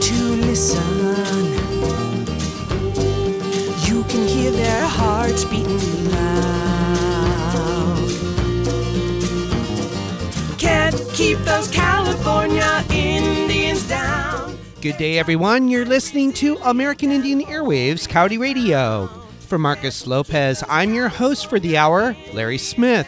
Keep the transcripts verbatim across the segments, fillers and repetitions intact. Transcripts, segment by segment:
to listen. You can hear their hearts beating loud. Can't keep those California Indians down. Good day, everyone. You're listening to American Indian Airwaves, Coyote Radio. For Marcus Lopez, I'm your host for the hour, Larry Smith.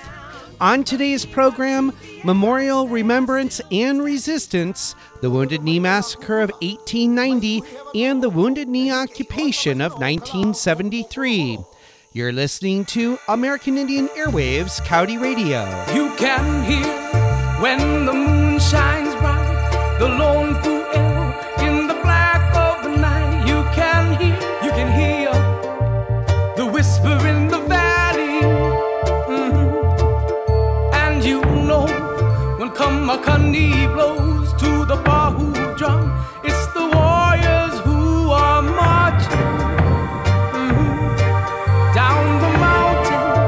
On today's program, Memorial, Remembrance, and Resistance, the Wounded Knee Massacre of eighteen ninety, and the Wounded Knee Occupation of nineteen seventy-three. You're listening to American Indian Airwaves Coyote Radio. You can hear when the moon shines bright, the lone fool in the black of the night. You can hear, you can hear the whisper in the valley. Come a Coney blows to the Wahoo drum. It's the warriors who are marching mm-hmm. down the mountain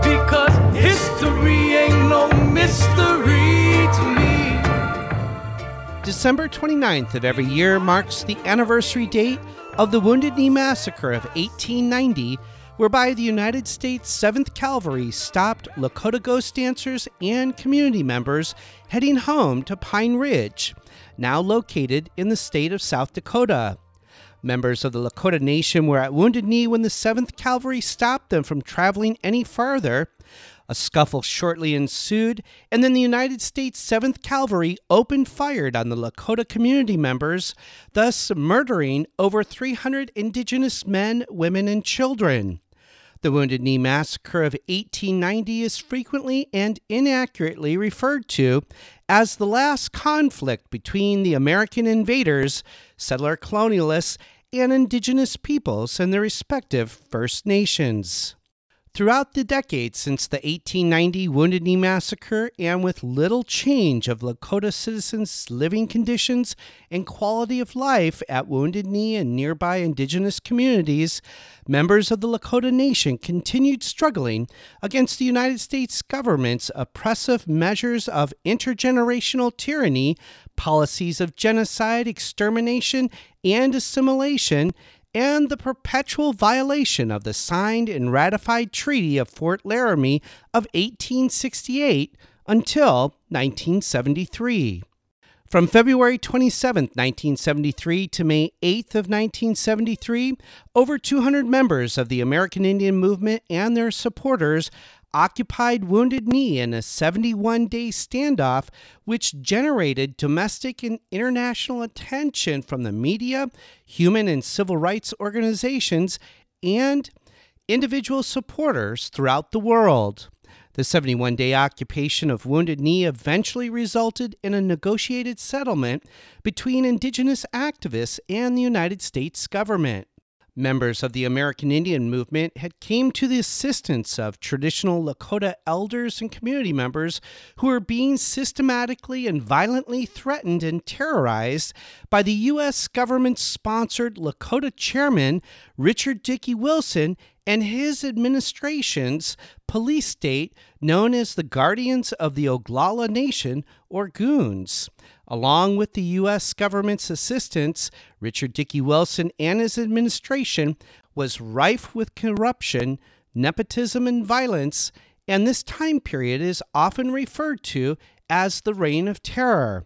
mm-hmm. because history ain't no mystery to me. December twenty-ninth of every year marks the anniversary date of the Wounded Knee Massacre of eighteen ninety, whereby the United States seventh Cavalry stopped Lakota ghost dancers and community members heading home to Pine Ridge, now located in the state of South Dakota. Members of the Lakota Nation were at Wounded Knee when the seventh Cavalry stopped them from traveling any farther. A scuffle shortly ensued, and then the United States seventh Cavalry opened fire on the Lakota community members, thus murdering over three hundred indigenous men, women, and children. The Wounded Knee Massacre of eighteen ninety is frequently and inaccurately referred to as the last conflict between the American invaders, settler colonialists, and indigenous peoples and their respective First Nations. Throughout the decades since the eighteen ninety Wounded Knee Massacre, and with little change of Lakota citizens' living conditions and quality of life at Wounded Knee and nearby indigenous communities, members of the Lakota Nation continued struggling against the United States government's oppressive measures of intergenerational tyranny, policies of genocide, extermination, and assimilation, and the perpetual violation of the signed and ratified Treaty of Fort Laramie of eighteen sixty-eight until nineteen seventy-three. From February twenty-seventh, nineteen seventy-three to May eighth of nineteen seventy-three, over two hundred members of the American Indian Movement and their supporters occupied Wounded Knee in a seventy-one day standoff, which generated domestic and international attention from the media, human and civil rights organizations, and individual supporters throughout the world. The seventy-one day occupation of Wounded Knee eventually resulted in a negotiated settlement between indigenous activists and the United States government. Members of the American Indian Movement had came to the assistance of traditional Lakota elders and community members who were being systematically and violently threatened and terrorized by the U S government-sponsored Lakota chairman Richard Dickey Wilson and his administration's police state known as the Guardians of the Oglala Nation, or Goons. Along with the U S government's assistance, Richard Dickey Wilson and his administration was rife with corruption, nepotism, and violence, and this time period is often referred to as the Reign of Terror.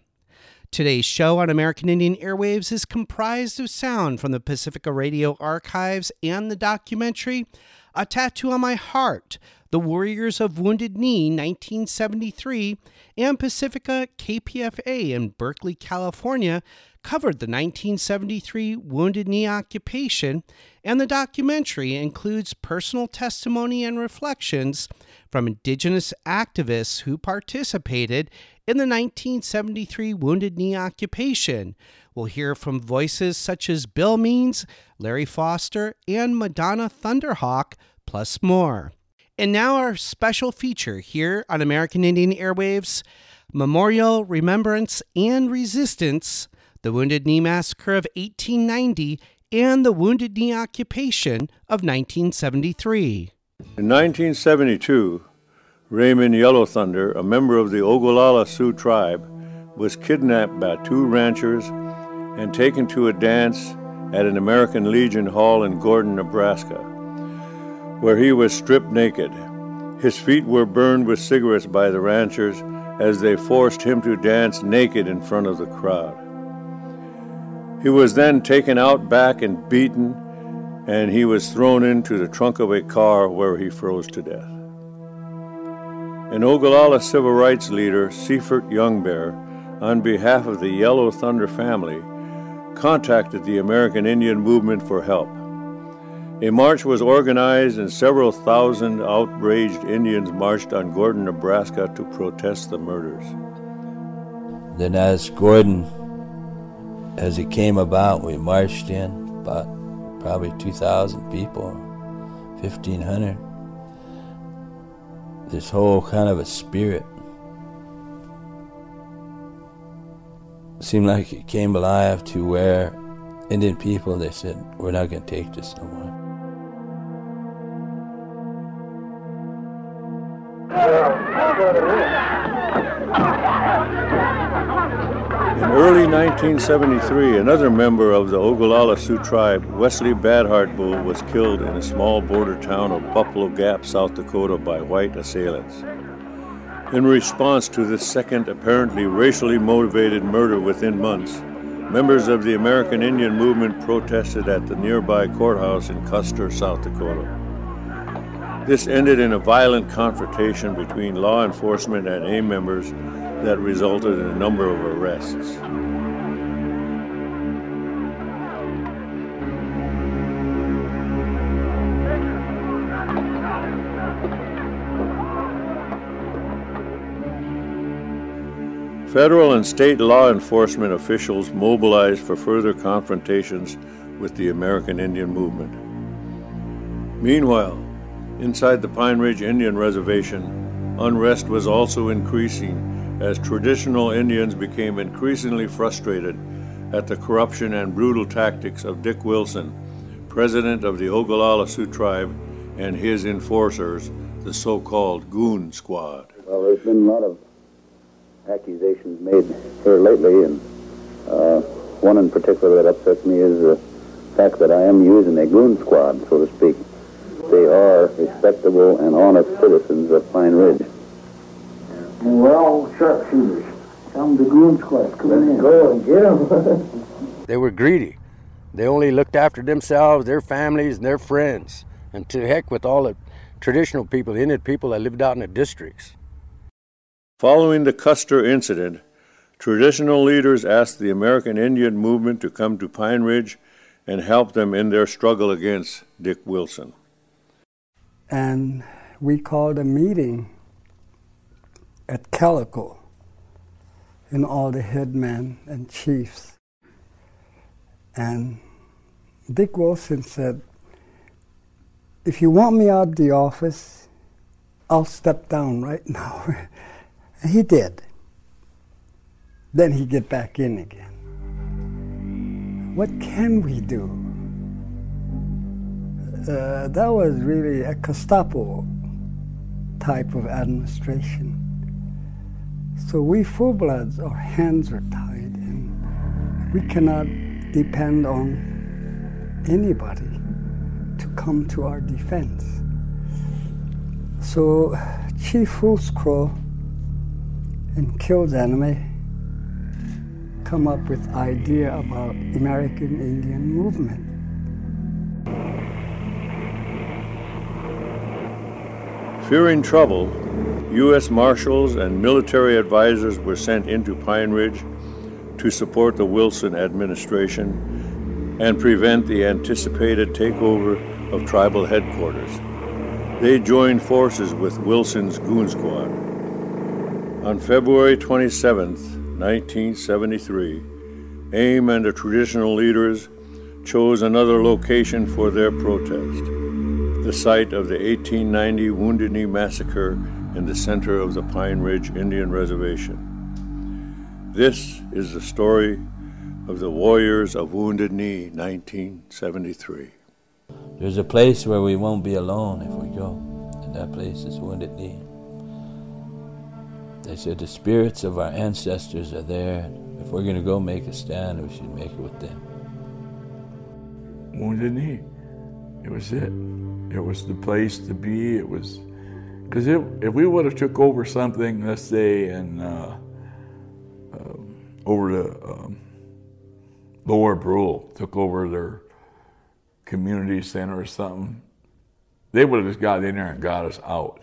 Today's show on American Indian Airwaves is comprised of sound from the Pacifica Radio Archives and the documentary A Tattoo on My Heart, The Warriors of Wounded Knee, nineteen seventy-three, and Pacifica K P F A in Berkeley, California, covered the nineteen seventy-three Wounded Knee occupation, and the documentary includes personal testimony and reflections from indigenous activists who participated in the nineteen seventy-three Wounded Knee occupation. We'll hear from voices such as Bill Means, Larry Foster, and Madonna Thunderhawk, plus more. And now our special feature here on American Indian Airwaves, Memorial, Remembrance, and Resistance, the Wounded Knee Massacre of eighteen ninety, and the Wounded Knee Occupation of nineteen seventy-three. In nineteen seventy-two, Raymond Yellow Thunder, a member of the Oglala Sioux tribe, was kidnapped by two ranchers and taken to a dance at an American Legion hall in Gordon, Nebraska, where he was stripped naked. His feet were burned with cigarettes by the ranchers as they forced him to dance naked in front of the crowd. He was then taken out back and beaten, and he was thrown into the trunk of a car where he froze to death. An Oglala civil rights leader, Seifert Youngbear, on behalf of the Yellow Thunder family, contacted the American Indian Movement for help. A march was organized, and several thousand outraged Indians marched on Gordon, Nebraska to protest the murders. Then as Gordon, as it came about, we marched in, about probably two thousand people, fifteen hundred. This whole kind of a spirit seemed like it came alive to where Indian people, they said, we're not going to take this no more. In early nineteen seventy-three, another member of the Oglala Sioux tribe, Wesley Badheart Bull, was killed in a small border town of Buffalo Gap, South Dakota, by white assailants. In response to this second apparently racially motivated murder within months, members of the American Indian Movement protested at the nearby courthouse in Custer, South Dakota. This ended in a violent confrontation between law enforcement and A members that resulted in a number of arrests. Federal and state law enforcement officials mobilized for further confrontations with the American Indian Movement. Meanwhile, inside the Pine Ridge Indian Reservation, unrest was also increasing as traditional Indians became increasingly frustrated at the corruption and brutal tactics of Dick Wilson, president of the Oglala Sioux Tribe, and his enforcers, the so-called Goon Squad. Well, there's been a lot of accusations made here lately, and uh, one in particular that upsets me is the fact that I am using a Goon Squad, so to speak. They are respectable and honest citizens of Pine Ridge. And we're all sharpshooters. Come to Goon Squad. Come Let's in. Go and get them. They were greedy. They only looked after themselves, their families, and their friends. And to heck with all the traditional people, the Indian people that lived out in the districts. Following the Custer incident, traditional leaders asked the American Indian Movement to come to Pine Ridge and help them in their struggle against Dick Wilson. And we called a meeting at Calico, and all the headmen and chiefs. And Dick Wilson said, if you want me out of the office, I'll step down right now. And he did. Then he'd get back in again. What can we do? Uh, that was really a Gestapo type of administration. So we full-bloods, our hands are tied, and we cannot depend on anybody to come to our defense. So Chief Fools Crow and Kills Enemy come up with idea about American Indian Movement. Fearing trouble, U S Marshals and military advisors were sent into Pine Ridge to support the Wilson administration and prevent the anticipated takeover of tribal headquarters. They joined forces with Wilson's Goon Squad. On February twenty-seventh, nineteen seventy-three, A I M and the traditional leaders chose another location for their protest, the site of the eighteen ninety Wounded Knee Massacre in the center of the Pine Ridge Indian Reservation. This is the story of the Warriors of Wounded Knee, nineteen seventy-three. There's a place where we won't be alone if we go, and that place is Wounded Knee. They said, the spirits of our ancestors are there. If we're going to go make a stand, we should make it with them. Wounded Knee. It was it. It was the place to be. It was, because if we would have took over something, let's say, and uh, uh, over the um, Lower Brule, took over their community center or something, they would have just got in there and got us out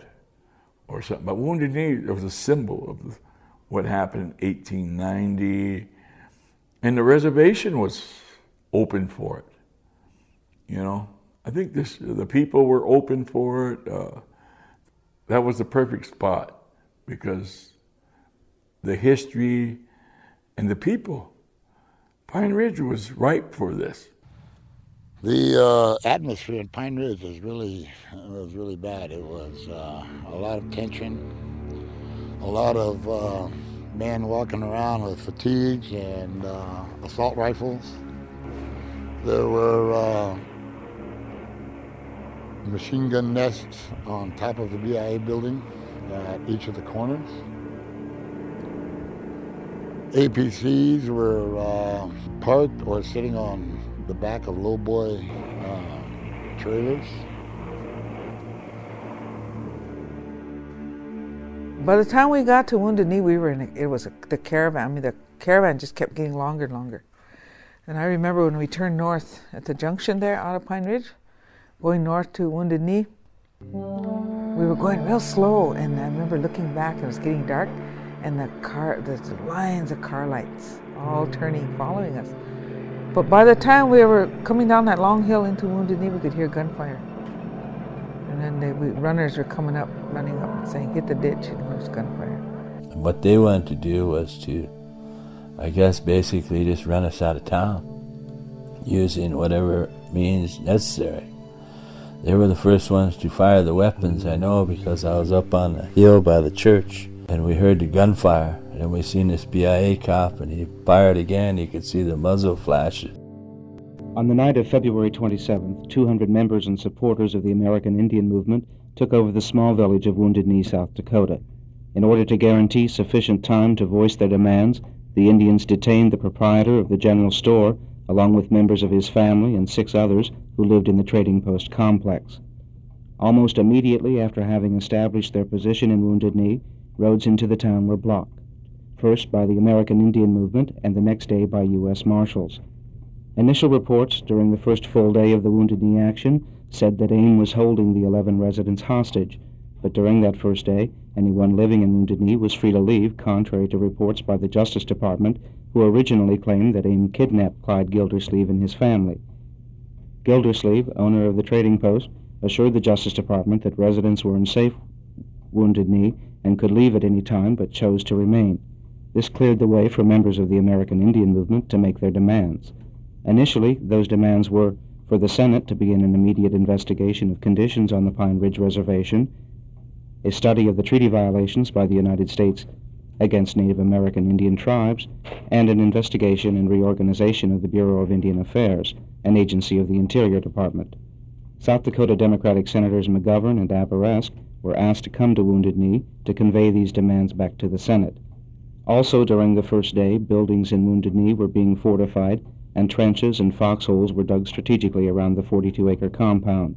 or something. But Wounded Knee, it was a symbol of what happened in eighteen ninety. And the reservation was open for it, you know. I think this, the people were open for it. Uh, that was the perfect spot because the history and the people, Pine Ridge was ripe for this. The uh, atmosphere in Pine Ridge was really, was really bad. It was uh, a lot of tension, a lot of uh, men walking around with fatigues and uh, assault rifles. There were uh, machine gun nests on top of the B I A building at each of the corners. A P Cs were uh, parked or sitting on the back of lowboy uh, trailers. By the time we got to Wounded Knee, we were in a, it was a, the caravan. I mean, the caravan just kept getting longer and longer. And I remember when we turned north at the junction there, out of Pine Ridge, going north to Wounded Knee. We were going real slow, and I remember looking back, and it was getting dark, and the car, the lines of car lights all turning, following us. But by the time we were coming down that long hill into Wounded Knee, we could hear gunfire. And then the runners were coming up, running up, saying, hit the ditch, and there was gunfire. And what they wanted to do was to, I guess, basically just run us out of town, using whatever means necessary. They were the first ones to fire the weapons, I know, because I was up on the hill by the church, and we heard the gunfire, and then we seen this B I A cop, and he fired again. You could see the muzzle flash. On the night of February twenty-seventh, two hundred members and supporters of the American Indian Movement took over the small village of Wounded Knee, South Dakota. In order to guarantee sufficient time to voice their demands, the Indians detained the proprietor of the general store, along with members of his family and six others who lived in the trading post complex. Almost immediately after having established their position in Wounded Knee, roads into the town were blocked, first by the American Indian Movement and the next day by U S Marshals. Initial reports during the first full day of the Wounded Knee action said that AIM was holding the eleven residents hostage, but during that first day, anyone living in Wounded Knee was free to leave, contrary to reports by the Justice Department, who originally claimed that AIM kidnapped Clyde Gildersleeve and his family. Gildersleeve, owner of the trading post, assured the Justice Department that residents were in safe Wounded Knee and could leave at any time, but chose to remain. This cleared the way for members of the American Indian Movement to make their demands. Initially, those demands were for the Senate to begin an immediate investigation of conditions on the Pine Ridge Reservation, a study of the treaty violations by the United States against Native American Indian tribes, and an investigation and reorganization of the Bureau of Indian Affairs, an agency of the Interior Department. South Dakota Democratic Senators McGovern and Abourezk were asked to come to Wounded Knee to convey these demands back to the Senate. Also during the first day, buildings in Wounded Knee were being fortified, and trenches and foxholes were dug strategically around the forty-two acre compound.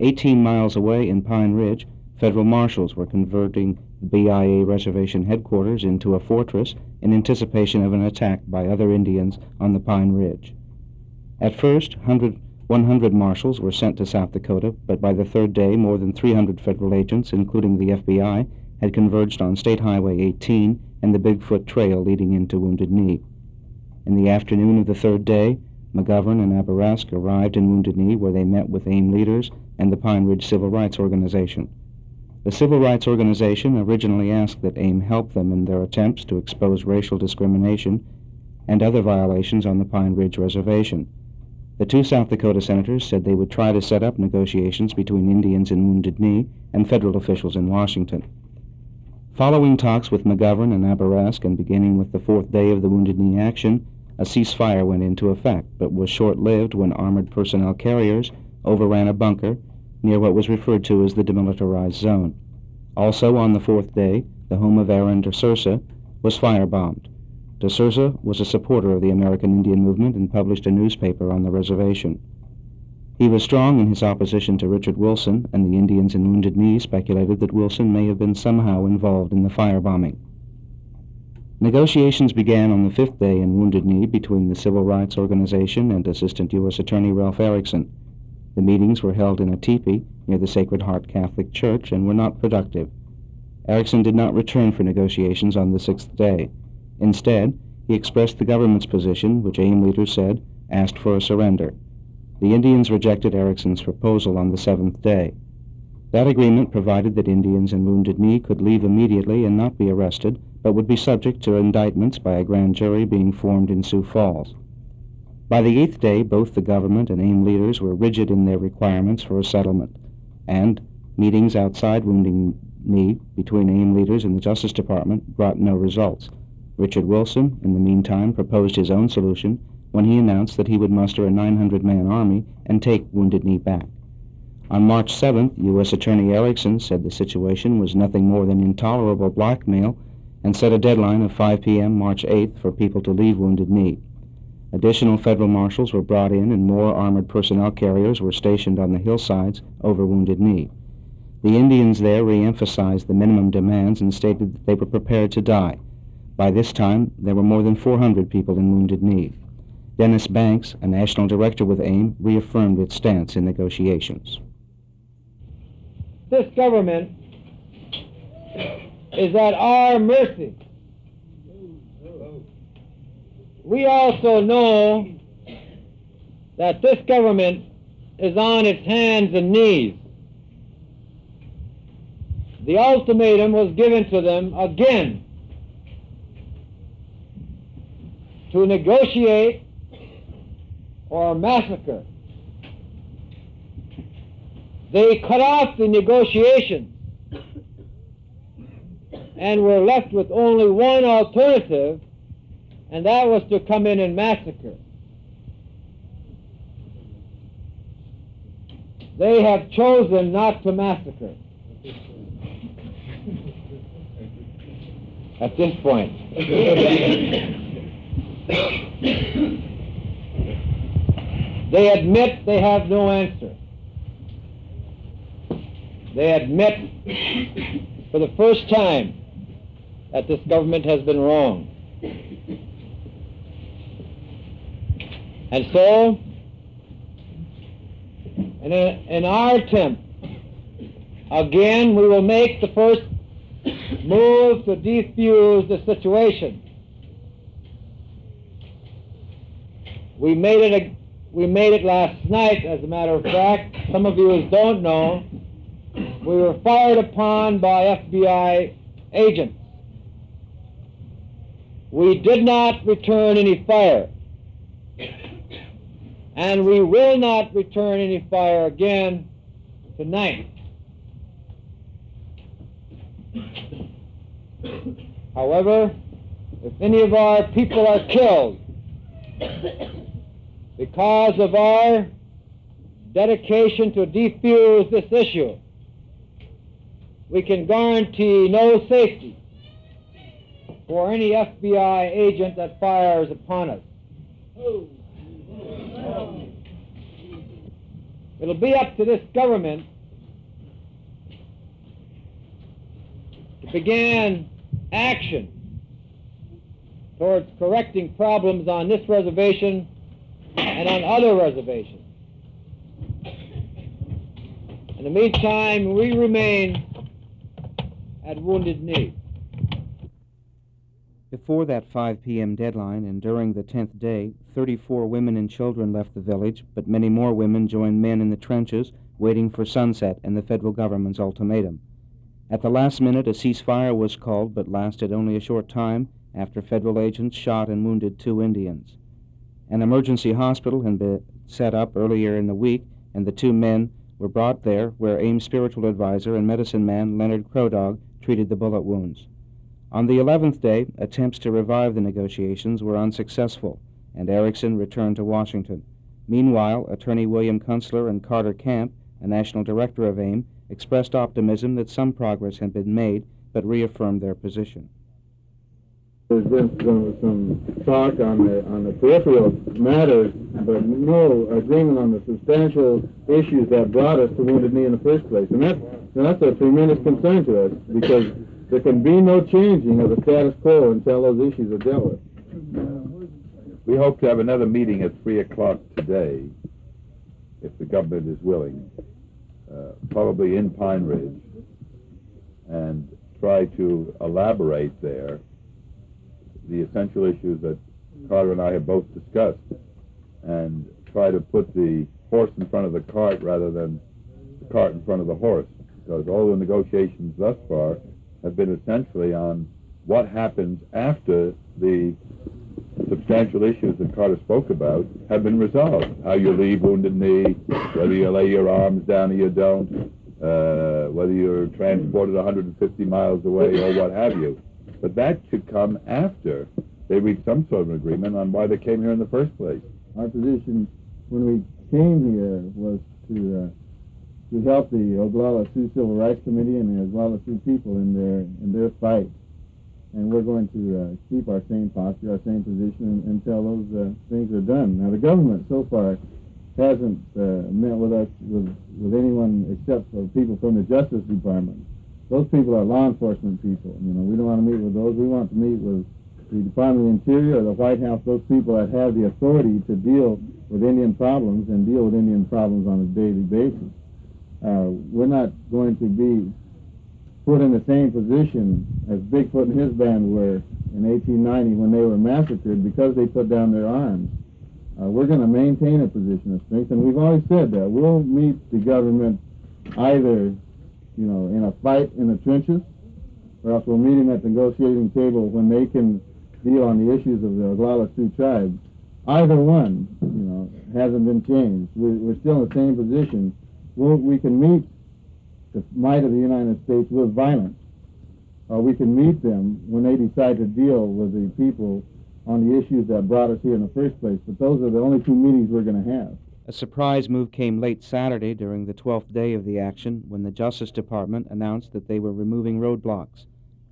Eighteen miles away in Pine Ridge, federal marshals were converting B I A reservation headquarters into a fortress in anticipation of an attack by other Indians on the Pine Ridge. At first, one hundred marshals were sent to South Dakota, but by the third day, more than three hundred federal agents, including the F B I, had converged on State Highway eighteen and the Bigfoot Trail leading into Wounded Knee. In the afternoon of the third day, McGovern and Abourezk arrived in Wounded Knee, where they met with AIM leaders and the Pine Ridge Civil Rights Organization. The Civil Rights Organization originally asked that AIM help them in their attempts to expose racial discrimination and other violations on the Pine Ridge Reservation. The two South Dakota senators said they would try to set up negotiations between Indians in Wounded Knee and federal officials in Washington. Following talks with McGovern and Abourezk and beginning with the fourth day of the Wounded Knee action, a ceasefire went into effect but was short-lived when armored personnel carriers overran a bunker near what was referred to as the demilitarized zone. Also on the fourth day, the home of Aaron DeSirsa was firebombed. DeSirsa was a supporter of the American Indian Movement and published a newspaper on the reservation. He was strong in his opposition to Richard Wilson, and the Indians in Wounded Knee speculated that Wilson may have been somehow involved in the firebombing. Negotiations began on the fifth day in Wounded Knee between the Civil Rights Organization and Assistant U S Attorney Ralph Erickson. The meetings were held in a teepee near the Sacred Heart Catholic Church and were not productive. Erickson did not return for negotiations on the sixth day. Instead, he expressed the government's position, which A I M leaders said asked for a surrender. The Indians rejected Erickson's proposal on the seventh day. That agreement provided that Indians in Wounded Knee could leave immediately and not be arrested, but would be subject to indictments by a grand jury being formed in Sioux Falls. By the eighth day, both the government and A I M leaders were rigid in their requirements for a settlement, and meetings outside Wounded Knee between A I M leaders and the Justice Department brought no results. Richard Wilson, in the meantime, proposed his own solution when he announced that he would muster a nine hundred man army and take Wounded Knee back. On March seventh, U S Attorney Erickson said the situation was nothing more than intolerable blackmail and set a deadline of five p m March eighth for people to leave Wounded Knee. Additional federal marshals were brought in and more armored personnel carriers were stationed on the hillsides over Wounded Knee. The Indians there re-emphasized the minimum demands and stated that they were prepared to die. By this time, there were more than four hundred people in Wounded Knee. Dennis Banks, a national director with A I M, reaffirmed its stance in negotiations. This government is at our mercy. We also know that this government is on its hands and knees. The ultimatum was given to them again to negotiate or massacre. They cut off the negotiation and were left with only one alternative, and that was to come in and massacre. They have chosen not to massacre at this point. They admit they have no answer. They admit for the first time that this government has been wrong. And so, in, a, in our attempt, again, we will make the first move to defuse the situation. We made it, a, we made it last night, as a matter of fact. Some of you don't know. We were fired upon by F B I agents. We did not return any fire. And we will not return any fire again tonight. However, if any of our people are killed because of our dedication to defuse this issue, we can guarantee no safety for any F B I agent that fires upon us. It'll be up to this government to begin action towards correcting problems on this reservation and on other reservations. In the meantime, we remain at Wounded Knee. Before that five p m deadline and during the tenth day, thirty-four women and children left the village, but many more women joined men in the trenches, waiting for sunset and the federal government's ultimatum. At the last minute, a ceasefire was called, but lasted only a short time after federal agents shot and wounded two Indians. An emergency hospital had been set up earlier in the week, and the two men were brought there, where A I M's spiritual advisor and medicine man Leonard Crodog treated the bullet wounds. On the eleventh day, attempts to revive the negotiations were unsuccessful, and Erickson returned to Washington. Meanwhile, Attorney William Kunstler and Carter Camp, a national director of A I M, expressed optimism that some progress had been made, but reaffirmed their position. There's been some, some talk on the, on the peripheral matters, but no agreement on the substantial issues that brought us to Wounded Knee in the first place. And that's, and that's a tremendous concern to us, because there can be no changing of the status quo until those issues are dealt with. We hope to have another meeting at three o'clock today, if the government is willing, uh, probably in Pine Ridge, and try to elaborate there the essential issues that Carter and I have both discussed, and try to put the horse in front of the cart rather than the cart in front of the horse, because all the negotiations thus far have been essentially on what happens after the substantial issues that Carter spoke about have been resolved. How you leave Wounded Knee, whether you lay your arms down or you don't, uh, whether you're transported one hundred fifty miles away or what have you. But that should come after they reach some sort of an agreement on why they came here in the first place. Our position when we came here was to, uh, to help the Oglala Sioux Civil Rights Committee and the Oglala Sioux people in their, in their fight. And we're going to uh, keep our same posture, our same position until those uh, things are done. Now, the government so far hasn't uh, met with us, with, with anyone except for people from the Justice Department. Those people are law enforcement people. You know, we don't want to meet with those. We want to meet with the Department of the Interior or the White House, those people that have the authority to deal with Indian problems and deal with Indian problems on a daily basis. Uh, we're not going to be put in the same position as Bigfoot and his band were in eighteen ninety when they were massacred because they put down their arms. Uh, we're going to maintain a position of strength, and we've always said that. We'll meet the government either, you know, in a fight in the trenches, or else we'll meet them at the negotiating table when they can deal on the issues of the Oglala Sioux tribe. Either one, you know, hasn't been changed. We're, we're still in the same position. We'll, we can meet the might of the United States with violence, or uh, we can meet them when they decide to deal with the people on the issues that brought us here in the first place. But those are the only two meetings we're going to have. A surprise move came late Saturday during the twelfth day of the action when the Justice Department announced that they were removing roadblocks.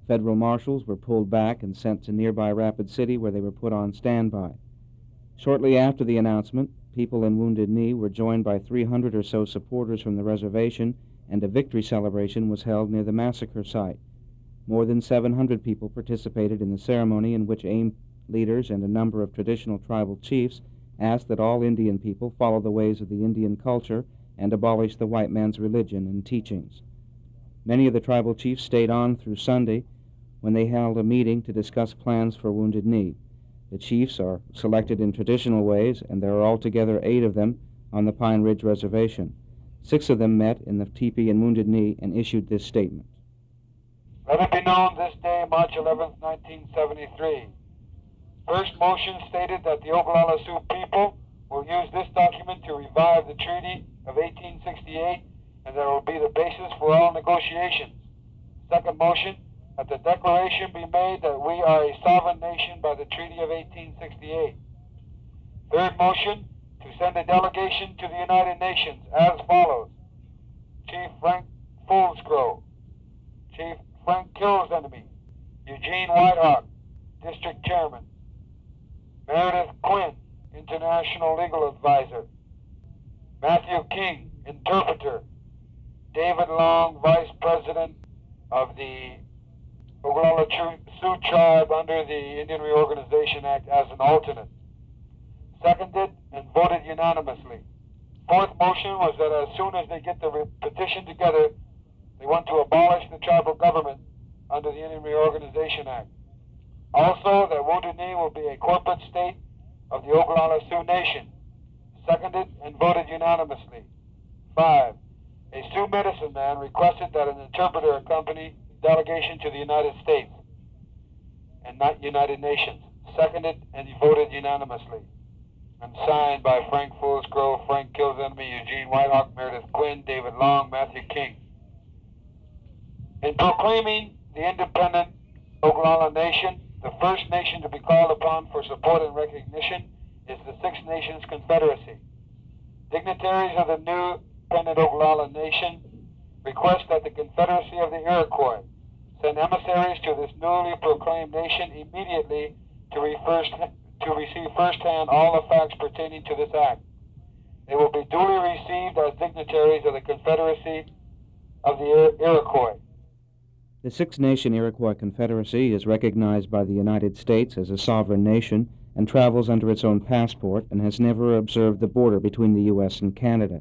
Federal marshals were pulled back and sent to nearby Rapid City, where they were put on standby. Shortly after the announcement, people in Wounded Knee were joined by three hundred or so supporters from the reservation, and a victory celebration was held near the massacre site. More than seven hundred people participated in the ceremony, in which A I M leaders and a number of traditional tribal chiefs asked that all Indian people follow the ways of the Indian culture and abolish the white man's religion and teachings. Many of the tribal chiefs stayed on through Sunday, when they held a meeting to discuss plans for Wounded Knee. The chiefs are selected in traditional ways, and there are altogether eight of them on the Pine Ridge Reservation. Six of them met in the teepee in Wounded Knee and issued this statement. Let it be known this day, March eleventh, nineteen seventy-three. First motion stated that the Oglala Sioux people will use this document to revive the Treaty of eighteen sixty-eight, and that it will be the basis for all negotiations. Second motion, that the declaration be made that we are a sovereign nation by the Treaty of eighteen sixty-eight. Third motion, to send a delegation to the United Nations as follows: Chief Frank Fools Crow, Chief Frank Kills Enemy, Eugene Whitehawk, District Chairman, Meredith Quinn, International Legal Advisor, Matthew King, Interpreter, David Long, Vice President of the Oglala Sioux Tribe under the Indian Reorganization Act as an alternate. Seconded and voted unanimously. Fourth motion was that as soon as they get the petition together, they want to abolish the tribal government under the Indian Reorganization Act. Also, that Wounded Knee will be a corporate state of the Oglala Sioux Nation. Seconded and voted unanimously. Five, a Sioux medicine man requested that an interpreter accompany the delegation to the United States and not United Nations. Seconded and voted unanimously. And signed by Frank Fools Crow, Frank Kills Enemy, Eugene Whitehawk, Meredith Quinn, David Long, Matthew King. In proclaiming the independent Oglala Nation, the first nation to be called upon for support and recognition is the Six Nations Confederacy. Dignitaries of the new independent Oglala Nation request that the Confederacy of the Iroquois send emissaries to this newly proclaimed nation immediately to, re first, to receive firsthand all the facts pertaining to this act. They will be duly received as dignitaries of the Confederacy of the Iroquois. The Six-Nation Iroquois Confederacy is recognized by the United States as a sovereign nation and travels under its own passport and has never observed the border between the U S and Canada.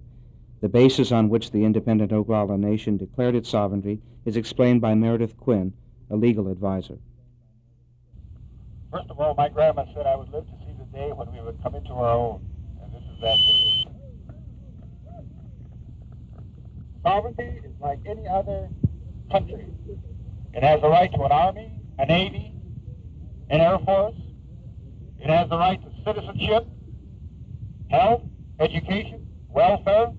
The basis on which the independent Oglala Nation declared its sovereignty is explained by Meredith Quinn, a legal advisor. First of all, my grandma said I would live to see the day when we would come into our own, and this is that day. Sovereignty is like any other country. It has the right to an army, a navy, an air force. It has the right to citizenship, health, education, welfare.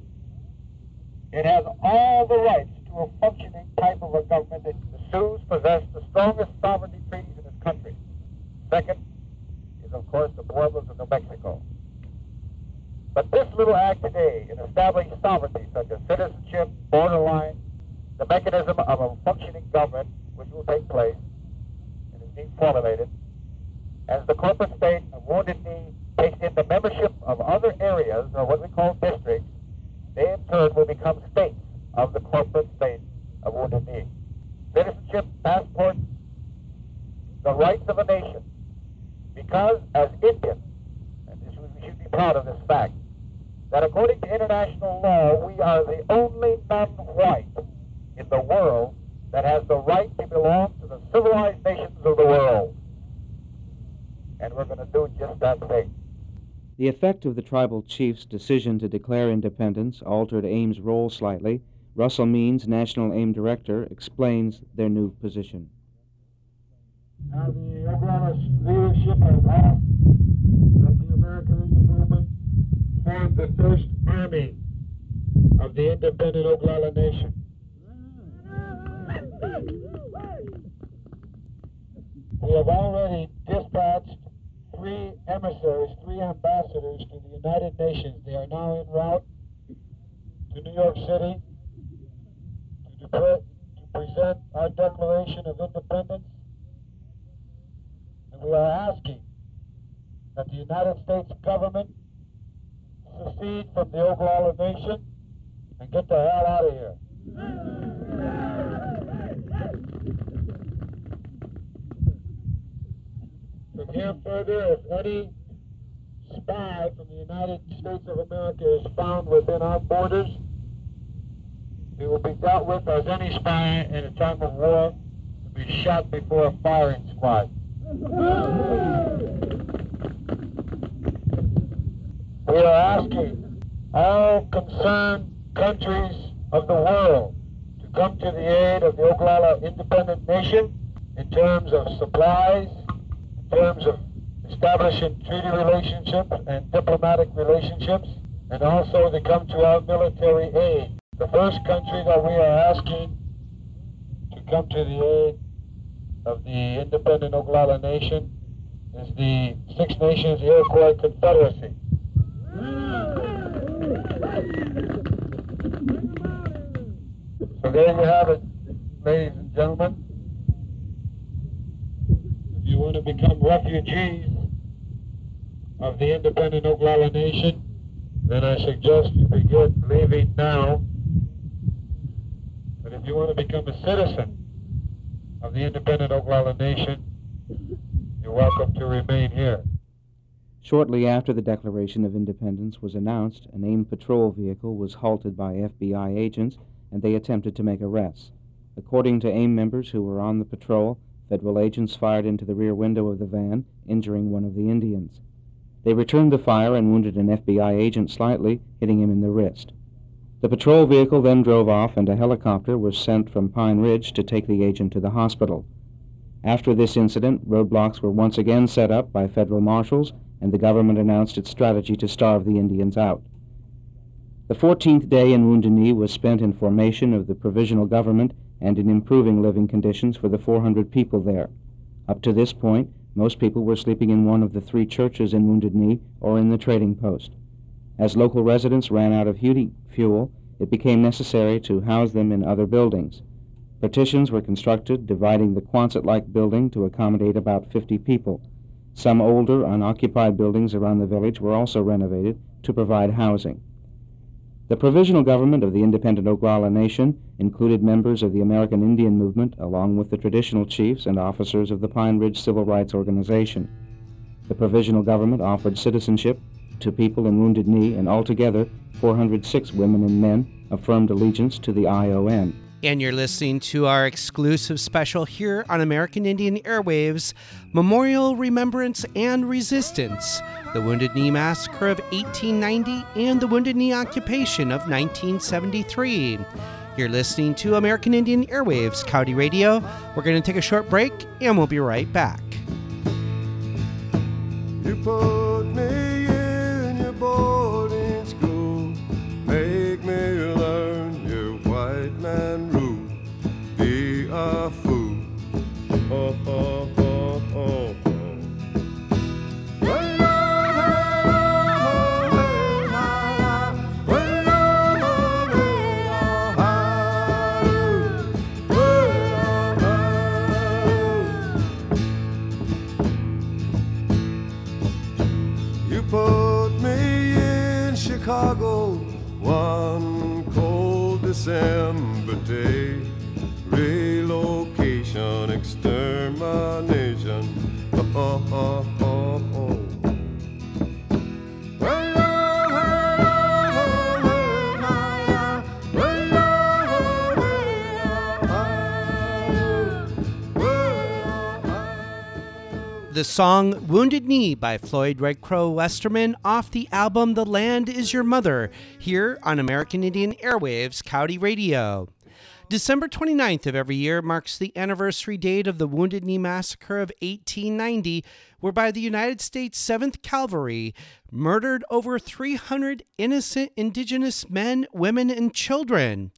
It has all the rights to a functioning type of a government. The Sioux possess the strongest sovereignty treaties in this country. Second is, of course, the Pueblos of New Mexico. But this little act today in establishing sovereignty, such as citizenship, borderline, the mechanism of a functioning government, which will take place, and is being formulated, as the corporate state of Wounded Knee takes in the membership of other areas, or what we call districts, they in turn will become states of the corporate state of Wounded Knee. Citizenship, passport, the rights of a nation, because as Indians, and this, we should be proud of this fact, that according to international law, we are the only non-white in the world that has the right to belong to the civilized nations of the world. And we're going to do just that thing. The effect of the tribal chief's decision to declare independence altered A I M's role slightly. Russell Means, National A I M Director, explains their new position. Now, the Oglala leadership has asked that the American Indian Movement form the first army of the independent Oglala Nation. We have already dispatched three emissaries, three ambassadors to the United Nations. They are now en route to New York City to, to present our Declaration of Independence. And we are asking that the United States government secede from the Oglala Nation and get the hell out of here. From here further, if any spy from the United States of America is found within our borders, he will be dealt with as any spy in a time of war to be shot before a firing squad. We are asking all concerned countries of the world to come to the aid of the Oglala Independent Nation in terms of supplies, in terms of establishing treaty relationships and diplomatic relationships, and also to come to our military aid. The first country that we are asking to come to the aid of the independent Oglala Nation is the Six Nations Iroquois Confederacy. So there you have it, ladies and gentlemen. You want to become refugees of the independent Oglala Nation, then I suggest you begin leaving now. But if you want to become a citizen of the independent Oglala Nation, you're welcome to remain here. Shortly after the Declaration of Independence was announced, an A I M patrol vehicle was halted by F B I agents, and they attempted to make arrests. According to A I M members who were on the patrol, Federal agents fired into the rear window of the van, injuring one of the Indians. They returned the fire and wounded an F B I agent slightly, hitting him in the wrist. The patrol vehicle then drove off, and a helicopter was sent from Pine Ridge to take the agent to the hospital. After this incident, roadblocks were once again set up by federal marshals, and the government announced its strategy to starve the Indians out. The fourteenth day in Wounded Knee was spent in formation of the provisional government and in improving living conditions for the four hundred people there. Up to this point, most people were sleeping in one of the three churches in Wounded Knee or in the trading post. As local residents ran out of heating fuel, it became necessary to house them in other buildings. Partitions were constructed, dividing the Quonset-like building to accommodate about fifty people. Some older, unoccupied buildings around the village were also renovated to provide housing. The provisional government of the independent Oglala Nation included members of the American Indian Movement, along with the traditional chiefs and officers of the Pine Ridge Civil Rights Organization. The provisional government offered citizenship to people in Wounded Knee, and altogether four hundred six women and men affirmed allegiance to the I O N. And you're listening to our exclusive special here on American Indian Airwaves, Memorial, Remembrance, and Resistance, the Wounded Knee Massacre of eighteen ninety and the Wounded Knee Occupation of nineteen seventy-three. You're listening to American Indian Airwaves, Coyote Radio. We're going to take a short break, and we'll be right back. You put me in your boarding school, make me learn your white man rule, be a fool. Oh, oh, oh, oh, put me in Chicago one cold December day. Relocation, extermination. Oh, oh, oh, oh, oh. The song Wounded Knee by Floyd Red Crow Westerman off the album The Land Is Your Mother here on American Indian Airwaves, Coyote Radio. December twenty-ninth of every year marks the anniversary date of the Wounded Knee Massacre of eighteen ninety, whereby the United States seventh Cavalry murdered over three hundred innocent indigenous men, women, and children.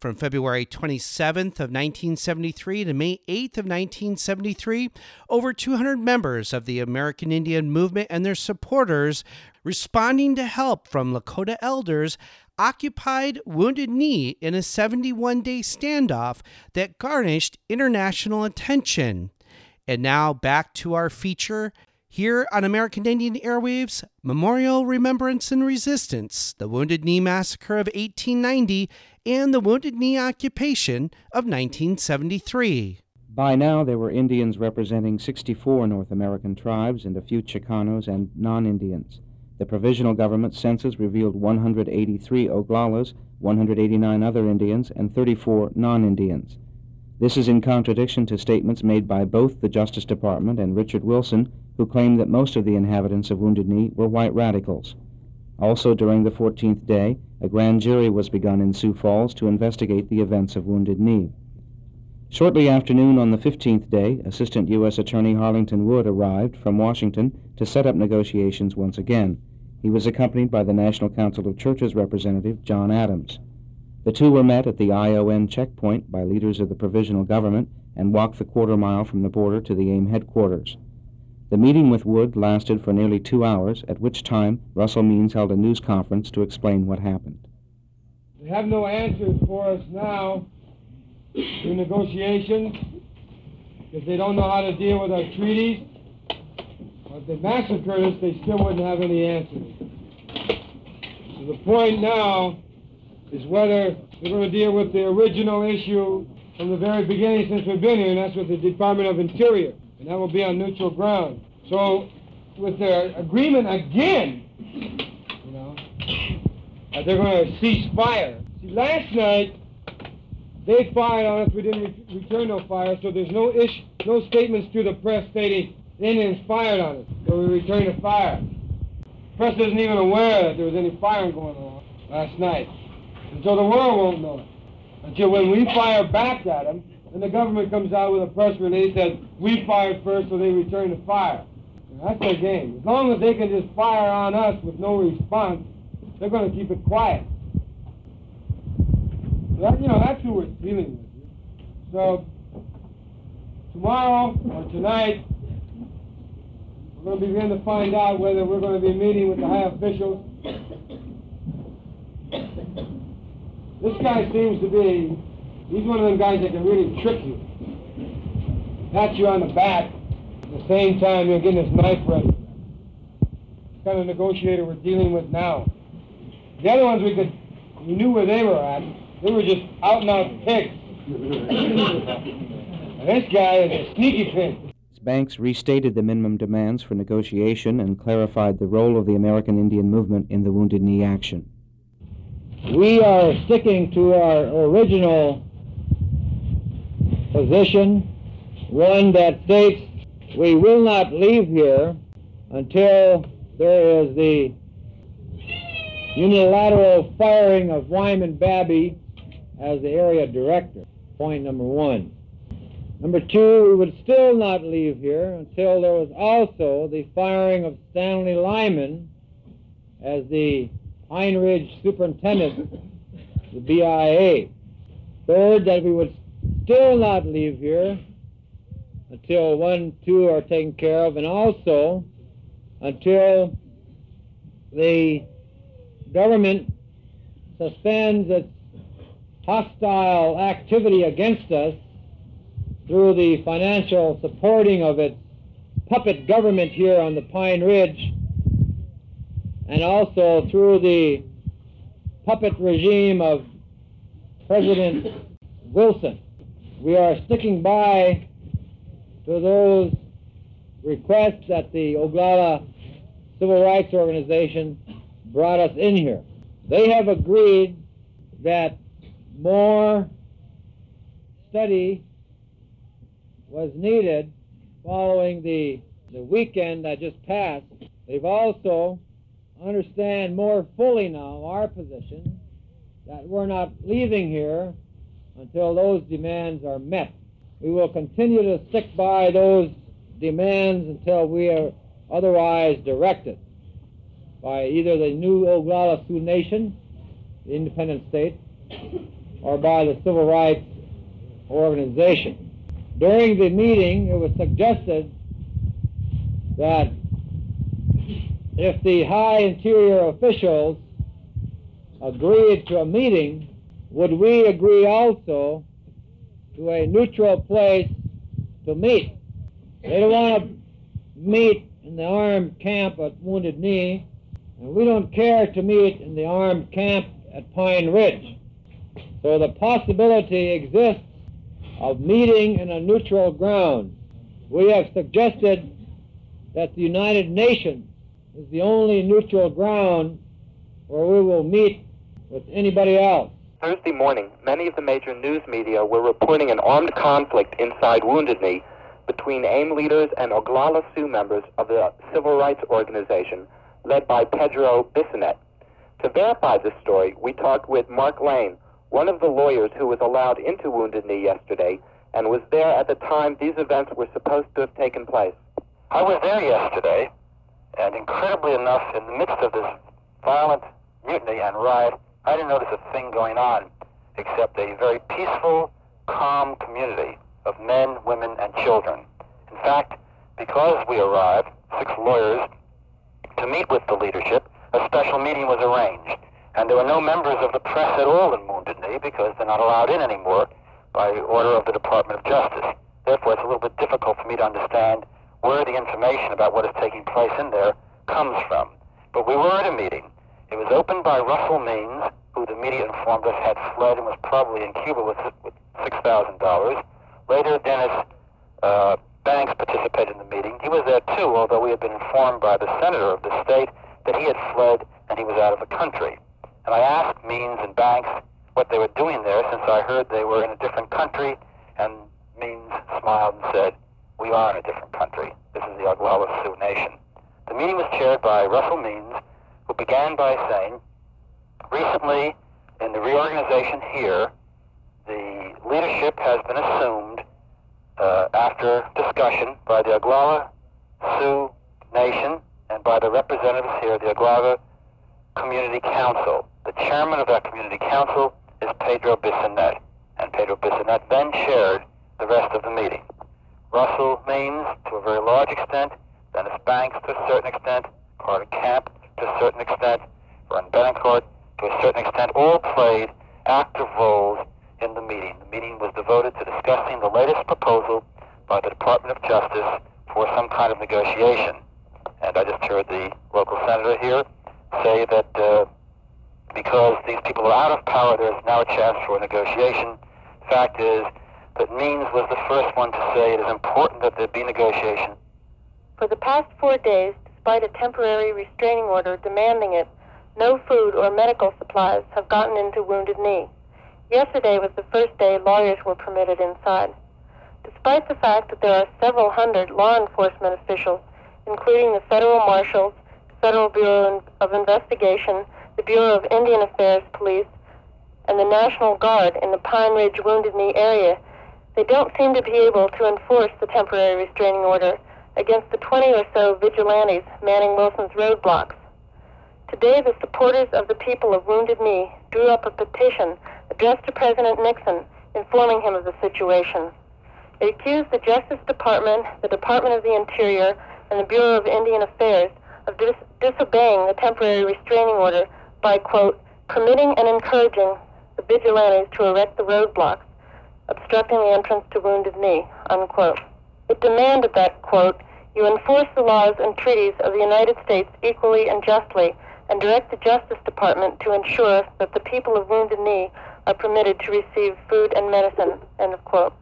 From February twenty-seventh of nineteen seventy-three to May eighth of nineteen seventy-three, over two hundred members of the American Indian Movement and their supporters, responding to help from Lakota elders, occupied Wounded Knee in a seventy-one day standoff that garnished international attention. And now back to our feature here on American Indian Airwaves, Memorial, Remembrance, and Resistance, the Wounded Knee Massacre of eighteen ninety and the Wounded Knee Occupation of nineteen seventy-three. By now, there were Indians representing sixty-four North American tribes and a few Chicanos and non-Indians. The provisional government census revealed one hundred eighty-three Oglalas, one hundred eighty-nine other Indians, and thirty-four non-Indians. This is in contradiction to statements made by both the Justice Department and Richard Wilson, who claimed that most of the inhabitants of Wounded Knee were white radicals. Also during the fourteenth day, a grand jury was begun in Sioux Falls to investigate the events of Wounded Knee. Shortly after noon on the fifteenth day, Assistant U S Attorney Harlington Wood arrived from Washington to set up negotiations once again. He was accompanied by the National Council of Churches representative, John Adams. The two were met at the I O N checkpoint by leaders of the provisional government and walked the quarter mile from the border to the A I M headquarters. The meeting with Wood lasted for nearly two hours, at which time Russell Means held a news conference to explain what happened. They have no answers for us now to negotiations, because they don't know how to deal with our treaties. But they massacred us, they still wouldn't have any answers. So the point now is whether we're going to deal with the original issue from the very beginning since we've been here, and that's with the Department of Interior, and that will be on neutral ground. So with their agreement again, you know, that they're going to cease fire. See, last night they fired on us, we didn't re- return no fire, so there's no issue, no statements to the press stating the Indians fired on us, so we returned the fire. The press isn't even aware that there was any firing going on last night. And so the world won't know it until when we fire back at them, and the government comes out with a press release that we fired first, so they return the fire. And that's their game. As long as they can just fire on us with no response, they're going to keep it quiet. So that, you know, that's who we're dealing with. So tomorrow or tonight, we're going to begin to find out whether we're going to be meeting with the high officials. This guy seems to be, he's one of them guys that can really trick you. Pat you on the back, at the same time you're getting his knife ready. It's kind of negotiator we're dealing with now. The other ones we could, we knew where they were at. They were just out and out pigs. And this guy is a sneaky pig. Banks restated the minimum demands for negotiation and clarified the role of the American Indian Movement in the Wounded Knee action. We are sticking to our original position, one that states we will not leave here until there is the unilateral firing of Wyman Babby as the area director, point number one. Number two, we would still not leave here until there was also the firing of Stanley Lyman as the Pine Ridge superintendent of the B I A. Third, that we would still not leave here until one, two are taken care of, and also until the government suspends its hostile activity against us through the financial supporting of its puppet government here on the Pine Ridge, and also through the puppet regime of President Wilson. We are sticking by to those requests that the Oglala Civil Rights Organization brought us in here. They have agreed that more study was needed following the, the weekend that just passed. They've also understand more fully now our position that we're not leaving here until those demands are met. We will continue to stick by those demands until we are otherwise directed by either the new Oglala Sioux Nation, the independent state, or by the Civil Rights Organization. During the meeting, it was suggested that if the high interior officials agreed to a meeting, would we agree also to a neutral place to meet? They don't want to meet in the armed camp at Wounded Knee, and we don't care to meet in the armed camp at Pine Ridge. So the possibility exists of meeting in a neutral ground. We have suggested that the United Nations is the only neutral ground where we will meet with anybody else. Thursday morning, many of the major news media were reporting an armed conflict inside Wounded Knee between A I M leaders and Oglala Sioux members of the Civil Rights Organization, led by Pedro Bissonette. To verify this story, we talked with Mark Lane, one of the lawyers who was allowed into Wounded Knee yesterday and was there at the time these events were supposed to have taken place. I was there yesterday, and incredibly enough, in the midst of this violent mutiny and riot, I didn't notice a thing going on except a very peaceful, calm community of men, women, and children. In fact, because we arrived, six lawyers, to meet with the leadership, a special meeting was arranged. And there were no members of the press at all in Wounded Knee because they're not allowed in anymore by order of the Department of Justice. Therefore, it's a little bit difficult for me to understand where the information about what is taking place in there comes from. But we were at a meeting. It was opened by Russell Means, who the media informed us had fled and was probably in Cuba with, with six thousand dollars. Later, Dennis uh, Banks participated in the meeting. He was there too, although we had been informed by the senator of the state that he had fled and he was out of the country. And I asked Means and Banks what they were doing there, since I heard they were in a different country, and Means smiled and said, "We are in a different country. This is the Oglala Sioux Nation." The meeting was chaired by Russell Means, who began by saying, "Recently, in the reorganization here, the leadership has been assumed uh, after discussion by the Oglala Sioux Nation and by the representatives here, the Oglala Community Council. The chairman of that community council is Pedro Bissonette, and Pedro Bissonette then chaired the rest of the meeting. Russell Means, to a very large extent, Dennis Banks to a certain extent, Carter Camp to a certain extent, Ron Benencourt to a certain extent, all played active roles in the meeting. The meeting was devoted to discussing the latest proposal by the Department of Justice for some kind of negotiation. And I just heard the local senator here say that uh, because these people are out of power, there's now a chance for a negotiation. Fact is that Means was the first one to say it is important that there be negotiation. For the past four days, despite a temporary restraining order demanding it, no food or medical supplies have gotten into Wounded Knee. Yesterday was the first day lawyers were permitted inside. Despite the fact that there are several hundred law enforcement officials, including the Federal Marshals, Federal Bureau of Investigation, the Bureau of Indian Affairs Police, and the National Guard in the Pine Ridge Wounded Knee area, they don't seem to be able to enforce the temporary restraining order against the twenty or so vigilantes manning Wilson's roadblocks. Today, the supporters of the people of Wounded Knee drew up a petition addressed to President Nixon, informing him of the situation. They accused the Justice Department, the Department of the Interior, and the Bureau of Indian Affairs of dis- disobeying the temporary restraining order by, quote, permitting and encouraging the vigilantes to erect the roadblocks, obstructing the entrance to Wounded Knee, unquote. It demanded that, quote, you enforce the laws and treaties of the United States equally and justly, and direct the Justice Department to ensure that the people of Wounded Knee are permitted to receive food and medicine, end of quote.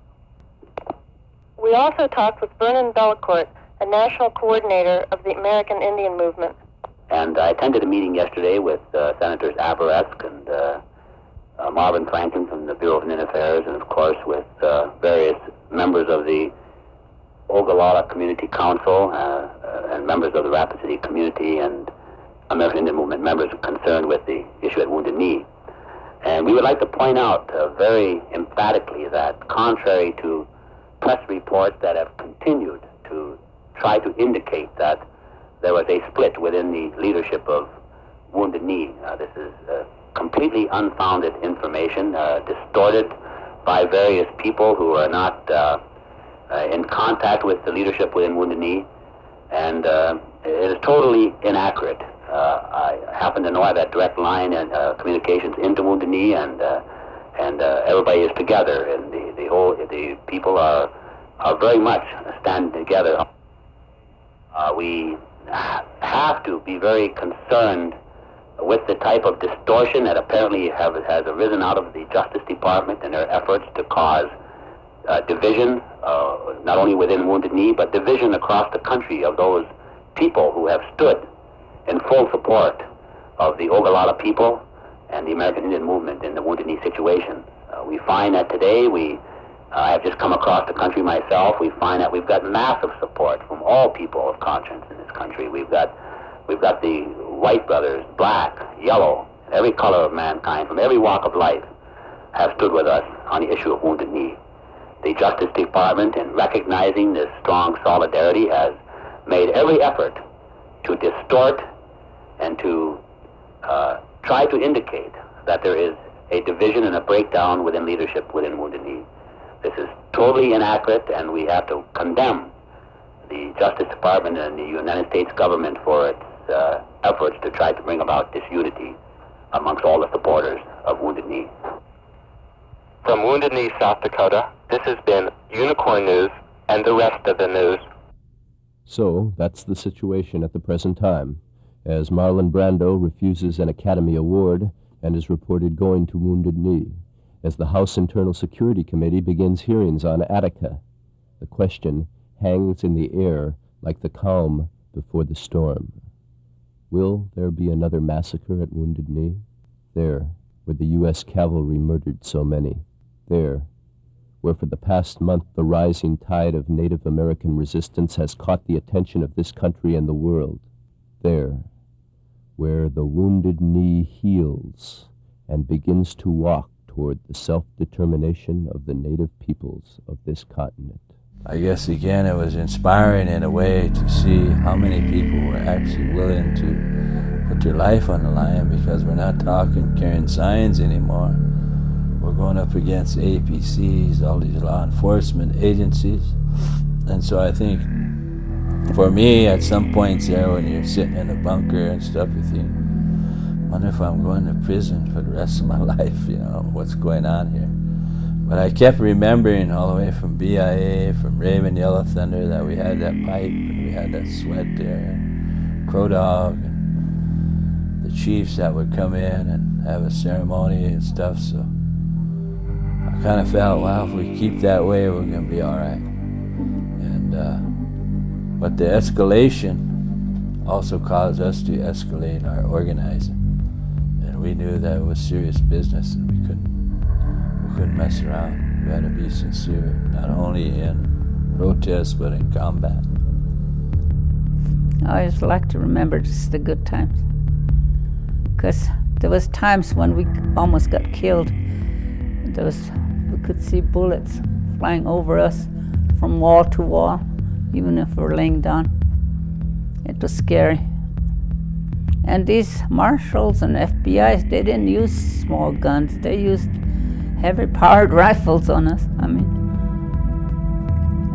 We also talked with Vernon Bellecourt, a national coordinator of the American Indian Movement. And I attended a meeting yesterday with uh, Senators Abourezk and uh, uh, Marvin Franklin from the Bureau of Indian Affairs, and of course with uh, various members of the Oglala Community Council uh, uh, and members of the Rapid City community and American Indian Movement members concerned with the issue at Wounded Knee. And we would like to point out uh, very emphatically that contrary to press reports that have continued to try to indicate that there was a split within the leadership of Wounded Knee. Uh, this is uh, completely unfounded information, uh, distorted by various people who are not uh, uh, in contact with the leadership within Wounded Knee, and uh, it is totally inaccurate. Uh, I happen to know I have that direct line and uh, communications into Wounded Knee, and uh, and uh, everybody is together, and the, the whole the people are are very much standing together. Uh, we have to be very concerned with the type of distortion that apparently have, has arisen out of the Justice Department and their efforts to cause uh, division, uh, not only within Wounded Knee, but division across the country of those people who have stood in full support of the Oglala people and the American Indian Movement in the Wounded Knee situation. Uh, we find that today we... I have just come across the country myself. We find that we've got massive support from all people of conscience in this country. We've got, we've got the white brothers, black, yellow, every color of mankind from every walk of life have stood with us on the issue of Wounded Knee. The Justice Department, in recognizing this strong solidarity, has made every effort to distort and to uh, try to indicate that there is a division and a breakdown within leadership within Wounded Knee. This is totally inaccurate, and we have to condemn the Justice Department and the United States government for its uh, efforts to try to bring about disunity amongst all the supporters of Wounded Knee. From Wounded Knee, South Dakota, this has been Unicorn News and the rest of the news. So, that's the situation at the present time, as Marlon Brando refuses an Academy Award and is reported going to Wounded Knee. As the House Internal Security Committee begins hearings on Attica, the question hangs in the air like the calm before the storm. Will there be another massacre at Wounded Knee? There, where the U S cavalry murdered so many. There, where for the past month the rising tide of Native American resistance has caught the attention of this country and the world. There, where the Wounded Knee heals and begins to walk toward the self-determination of the native peoples of this continent. I guess, again, it was inspiring in a way to see how many people were actually willing to put their life on the line, because we're not talking carrying signs anymore. We're going up against A P Cs, all these law enforcement agencies. And so I think, for me, at some points there, when you're sitting in a bunker and stuff, you think, wonder if I'm going to prison for the rest of my life, you know, what's going on here. But I kept remembering all the way from B I A, from Raymond Yellow Thunder, that we had that pipe and we had that sweat there, and Crow Dog, and the chiefs that would come in and have a ceremony and stuff. So I kind of felt, well, if we keep that way, we're going to be all right. And uh, but the escalation also caused us to escalate our organizing, and we knew that it was serious business, and we couldn't. couldn't mess around. We had to be sincere, not only in protest, but in combat. I always like to remember just the good times, because there was times when we almost got killed. There was, we could see bullets flying over us from wall to wall, even if we were laying down. It was scary. And these marshals and F B Is, they didn't use small guns. They used heavy-powered rifles on us. I mean,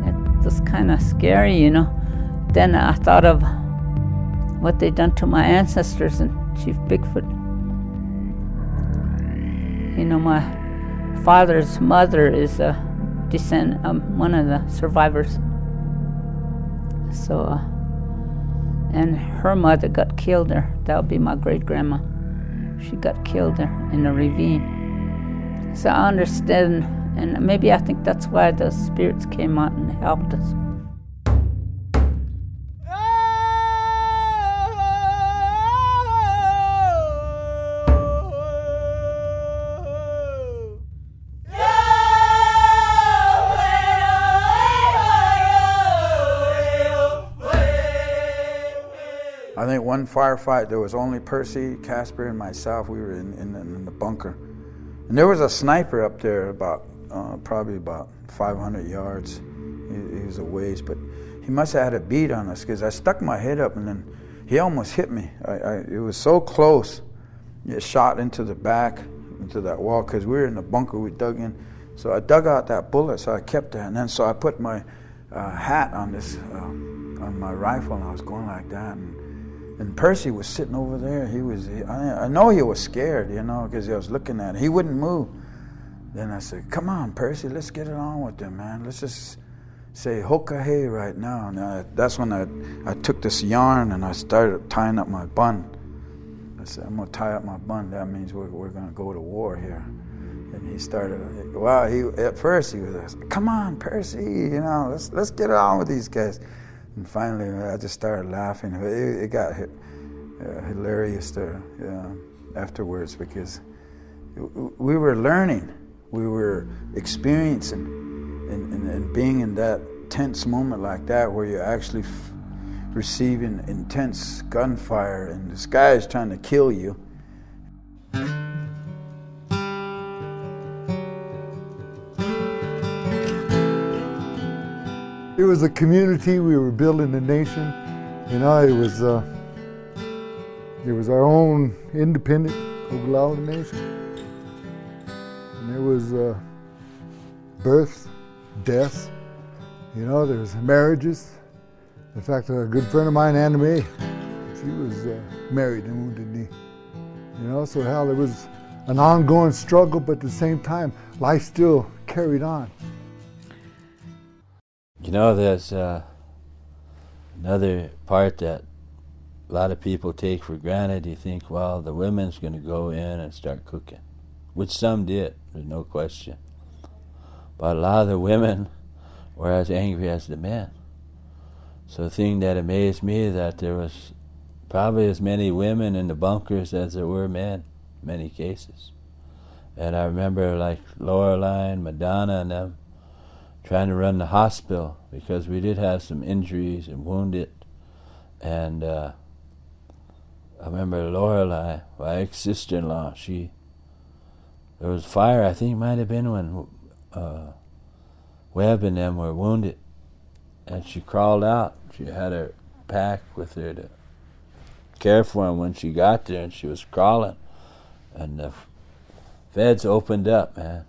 it was kind of scary, you know. Then I thought of what they done to my ancestors and Chief Bigfoot. You know, my father's mother is a descend, um, one of the survivors. So, uh, and her mother got killed there. That would be my great-grandma. She got killed there in a ravine. So I understand, and maybe I think that's why those spirits came out and helped us. I think one firefight, there was only Percy, Casper, and myself. We were in, in, in the bunker. And there was a sniper up there about, uh, probably about five hundred yards. He, he was a ways, but he must have had a bead on us, because I stuck my head up and then he almost hit me. I, I, it was so close. It shot into the back, into that wall, because we were in the bunker we dug in. So I dug out that bullet, so I kept that. And then so I put my uh, hat on this, um, on my rifle, and I was going like that. And, And Percy was sitting over there. He was, he, I, I know he was scared, you know, because I was looking at him. He wouldn't move. Then I said, come on, Percy, let's get it on with them, man. Let's just say Hokahei right now. And I, that's when I, I took this yarn and I started tying up my bun. I said, I'm going to tie up my bun. That means we're, we're going to go to war here. And he started, wow, he, at first he was like, come on, Percy, you know, let's let's get it on with these guys. And finally, I just started laughing. It, it got hit, uh, hilarious there, uh, afterwards, because we were learning, we were experiencing, and, and, and being in that tense moment like that, where you're actually f- receiving intense gunfire, and this guy is trying to kill you. It was a community. We were building a nation. You know, it was uh, it was our own independent Oglala Nation. And there was uh, births, deaths. You know, there was marriages. In fact, a good friend of mine, Anna Mae, she was uh, married in Wounded Knee. You know, so hell, there was an ongoing struggle, but at the same time, life still carried on. You know, there's uh, another part that a lot of people take for granted. You think, well, the women's going to go in and start cooking, which some did, there's no question. But a lot of the women were as angry as the men. So the thing that amazed me, that there was probably as many women in the bunkers as there were men, in many cases. And I remember like Loreline, Madonna, and them, trying to run the hospital, because we did have some injuries and wounded. And uh, I remember Lorelei, my ex-sister-in-law, she, there was fire, I think it might have been when uh, Webb and them were wounded. And she crawled out. She had her pack with her to care for them when she got there, and she was crawling. And the feds opened up, man.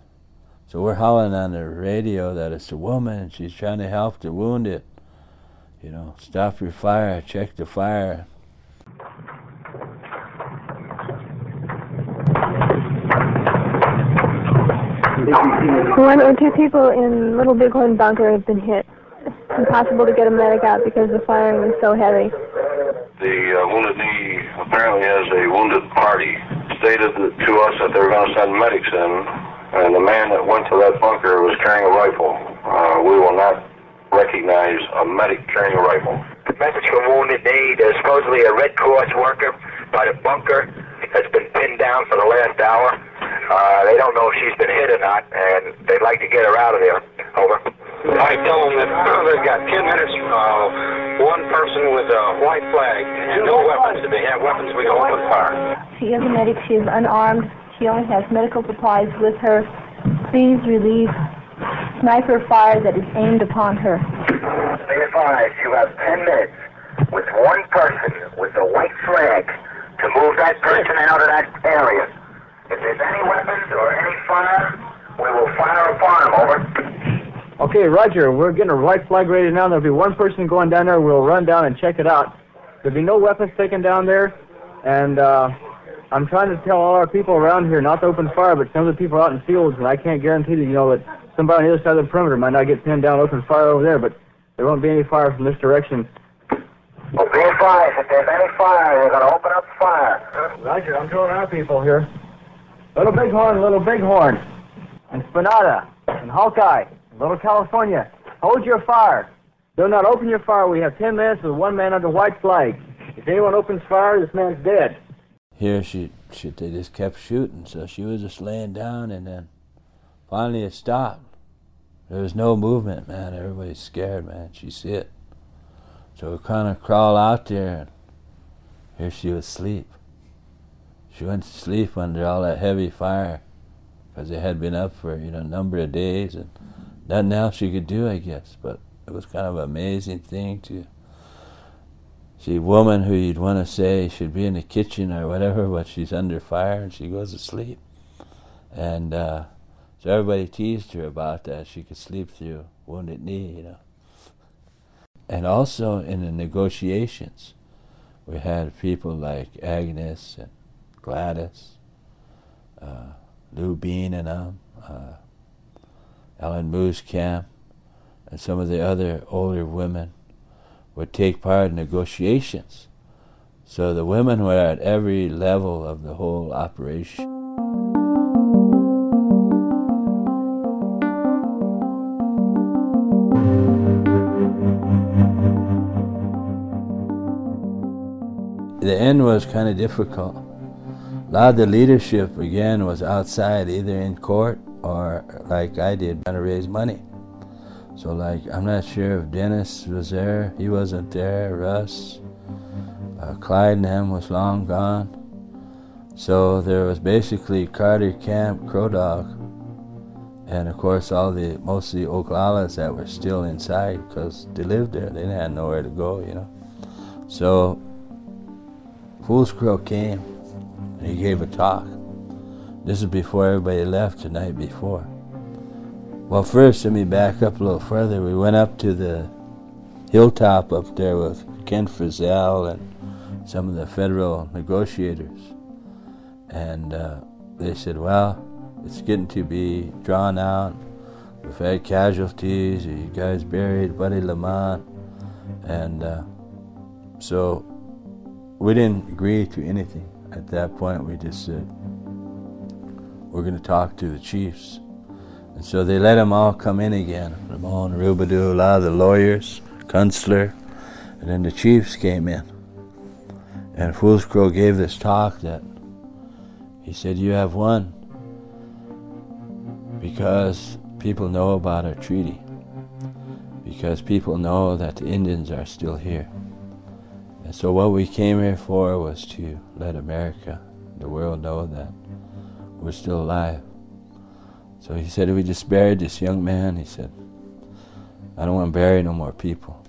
So we're hollering on the radio that it's a woman, she's trying to help the wounded. You know, stop your fire, check the fire. One or two people in Little Bighorn Bunker have been hit. It's impossible to get a medic out because the firing was so heavy. The uh, Wounded Knee apparently has a wounded party. Stated to us that they were going to send medics in, and the man that went to that bunker was carrying a rifle. Uh, we will not recognize a medic carrying a rifle. The message from Wounded Knee, there's supposedly a Red Cross worker by the bunker that's been pinned down for the last hour. Uh, they don't know if she's been hit or not, and they'd like to get her out of there. Over. I tell them that they've got ten minutes. Uh, one person with a white flag, no weapons. If they have weapons, we go open fire. She is a medic. She is unarmed. She only has medical supplies with her. Please relieve sniper fire that is aimed upon her. Be advised, you have ten minutes with one person with a white flag to move that person out of that area. If there's any weapons or any fire, we will fire upon them. Over. Okay, Roger, we're getting a white flag rated now. There'll be one person going down there. We'll run down and check it out. There'll be no weapons taken down there. And uh, I'm trying to tell all our people around here not to open fire, but some of the people are out in fields, and I can't guarantee that, you know, that somebody on the other side of the perimeter might not get pinned down open fire over there, but there won't be any fire from this direction. Well, be advised, if there's any fire, we're going to open up fire. Roger, I'm telling our people here. Little Bighorn, Little Bighorn, and Spinata, and Hawkeye. Little California, hold your fire. Do not open your fire. We have ten minutes with one man under white flag. If anyone opens fire, this man's dead. Here she, she they just kept shooting, so she was just laying down, and then finally it stopped. There was no movement, man. Everybody's scared, man. She's hit. So we kind of crawled out there, and here she was asleep. She went to sleep under all that heavy fire because they had been up for, you know, a number of days, and nothing else she could do, I guess, but it was kind of an amazing thing to see a woman who you'd want to say should be in the kitchen or whatever, but she's under fire and she goes to sleep. And uh, so everybody teased her about that. She could sleep through Wounded Knee, you know. And also in the negotiations, we had people like Agnes and Gladys, uh, Lou Bean and them, uh, Ellen Moose Camp, and some of the other older women would take part in negotiations. So the women were at every level of the whole operation. The end was kind of difficult. A lot of the leadership, again, was outside, either in court or like I did, trying to raise money. So like, I'm not sure if Dennis was there, he wasn't there, Russ, uh, Clyde and him was long gone. So there was basically Carter Camp, Crow Dog, and of course all the, mostly Oglalas that were still inside because they lived there, they didn't have nowhere to go, you know. So Fools Crow came and he gave a talk. This is before everybody left, the night before. Well, first, let me back up a little further. We went up to the hilltop up there with Ken Frizzell and some of the federal negotiators. And uh, they said, well, it's getting to be drawn out. We've had casualties. You guys buried Buddy Lamont. And uh, so we didn't agree to anything. At that point, we just said, we're going to talk to the chiefs. And so they let them all come in again. Ramon, Rubidoux, a lot of the lawyers, Kunstler, and then the chiefs came in. And Fools Crow gave this talk that he said, you have won because people know about our treaty, because people know that the Indians are still here. And so what we came here for was to let America, the world, know that we're still alive. So he said, we just buried this young man. He said, I don't want to bury no more people.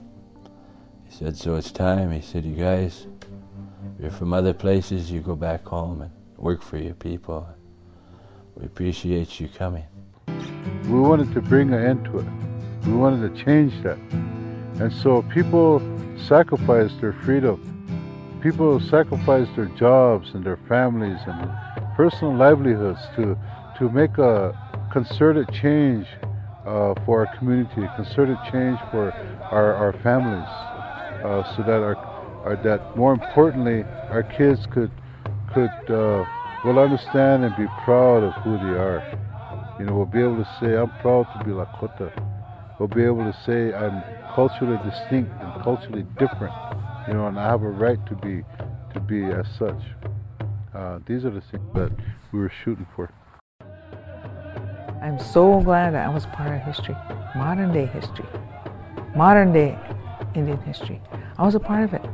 He said, so it's time. He said, you guys, you're from other places, you go back home and work for your people. We appreciate you coming. We wanted to bring an end to it. We wanted to change that. And so people sacrificed their freedom. People sacrificed their jobs and their families and personal livelihoods to to make a concerted change uh, for our community, concerted change for our, our families, uh, so that our, our that more importantly our kids could could uh, will understand and be proud of who they are. You know, we'll be able to say, I'm proud to be Lakota. We'll be able to say, I'm culturally distinct and culturally different. You know, and I have a right to be to be as such. Uh, these are the things that we were shooting for. I'm so glad that I was part of history, modern day history, modern day Indian history. I was a part of it.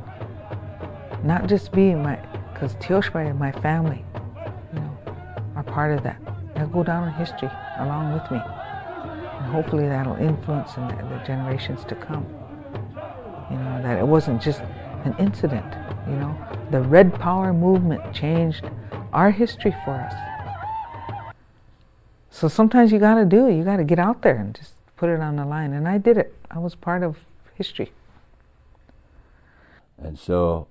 Not just being my, because Teoshpite and my family, you know, are part of that. They'll go down in history along with me. And hopefully that'll influence in the, the generations to come. You know, that it wasn't just an incident, you know. The Red Power movement changed our history for us. So sometimes you gotta do, you gotta get out there and just put it on the line. And I did it. I was part of history. And so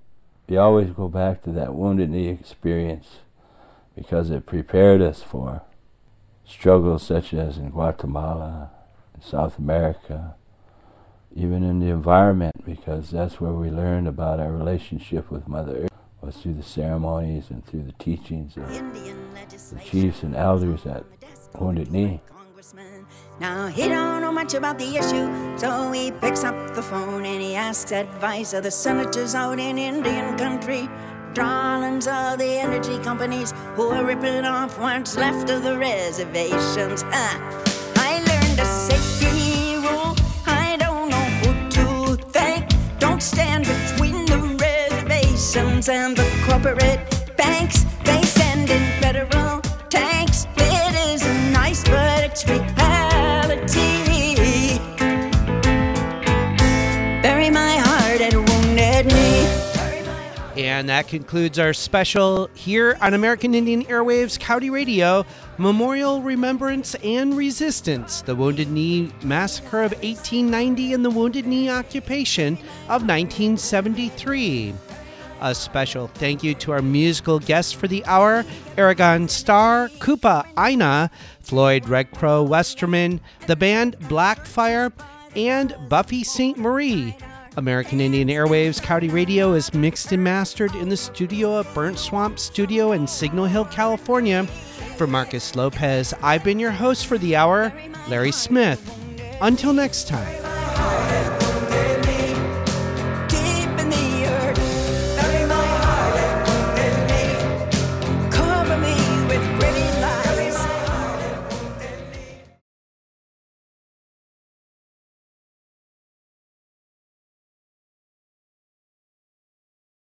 you always go back to that Wounded Knee experience because it prepared us for struggles such as in Guatemala, in South America, even in the environment, because that's where we learned about our relationship with Mother Earth, was through the ceremonies and through the teachings of the chiefs and elders at Wounded Knee. Now he don't know much about the issue, so he picks up the phone and he asks advice of the senators out in Indian country. Drawings of the energy companies who are ripping off what's left of the reservations. Uh, I learned a safety rule. I don't know who to thank. Don't stand between the reservations and the corporate banks. They send in federal tanks. It isn't nice, but it's reality. Bury my heart at Wounded Knee. And that concludes our special here on American Indian Airwaves Coyote Radio, Memorial, Remembrance, and Resistance, the Wounded Knee Massacre of eighteen ninety and the Wounded Knee Occupation of nineteen seventy-three. A special thank you to our musical guests for the hour, Aragon Star, Kupa Aina, Floyd Red Crow Westerman, the band Blackfire, and Buffy Sainte Marie. American Indian Airwaves Coyote Radio is mixed and mastered in the studio at Burnt Swamp Studio in Signal Hill, California. For Marcus Lopez, I've been your host for the hour, Larry Smith. Until next time.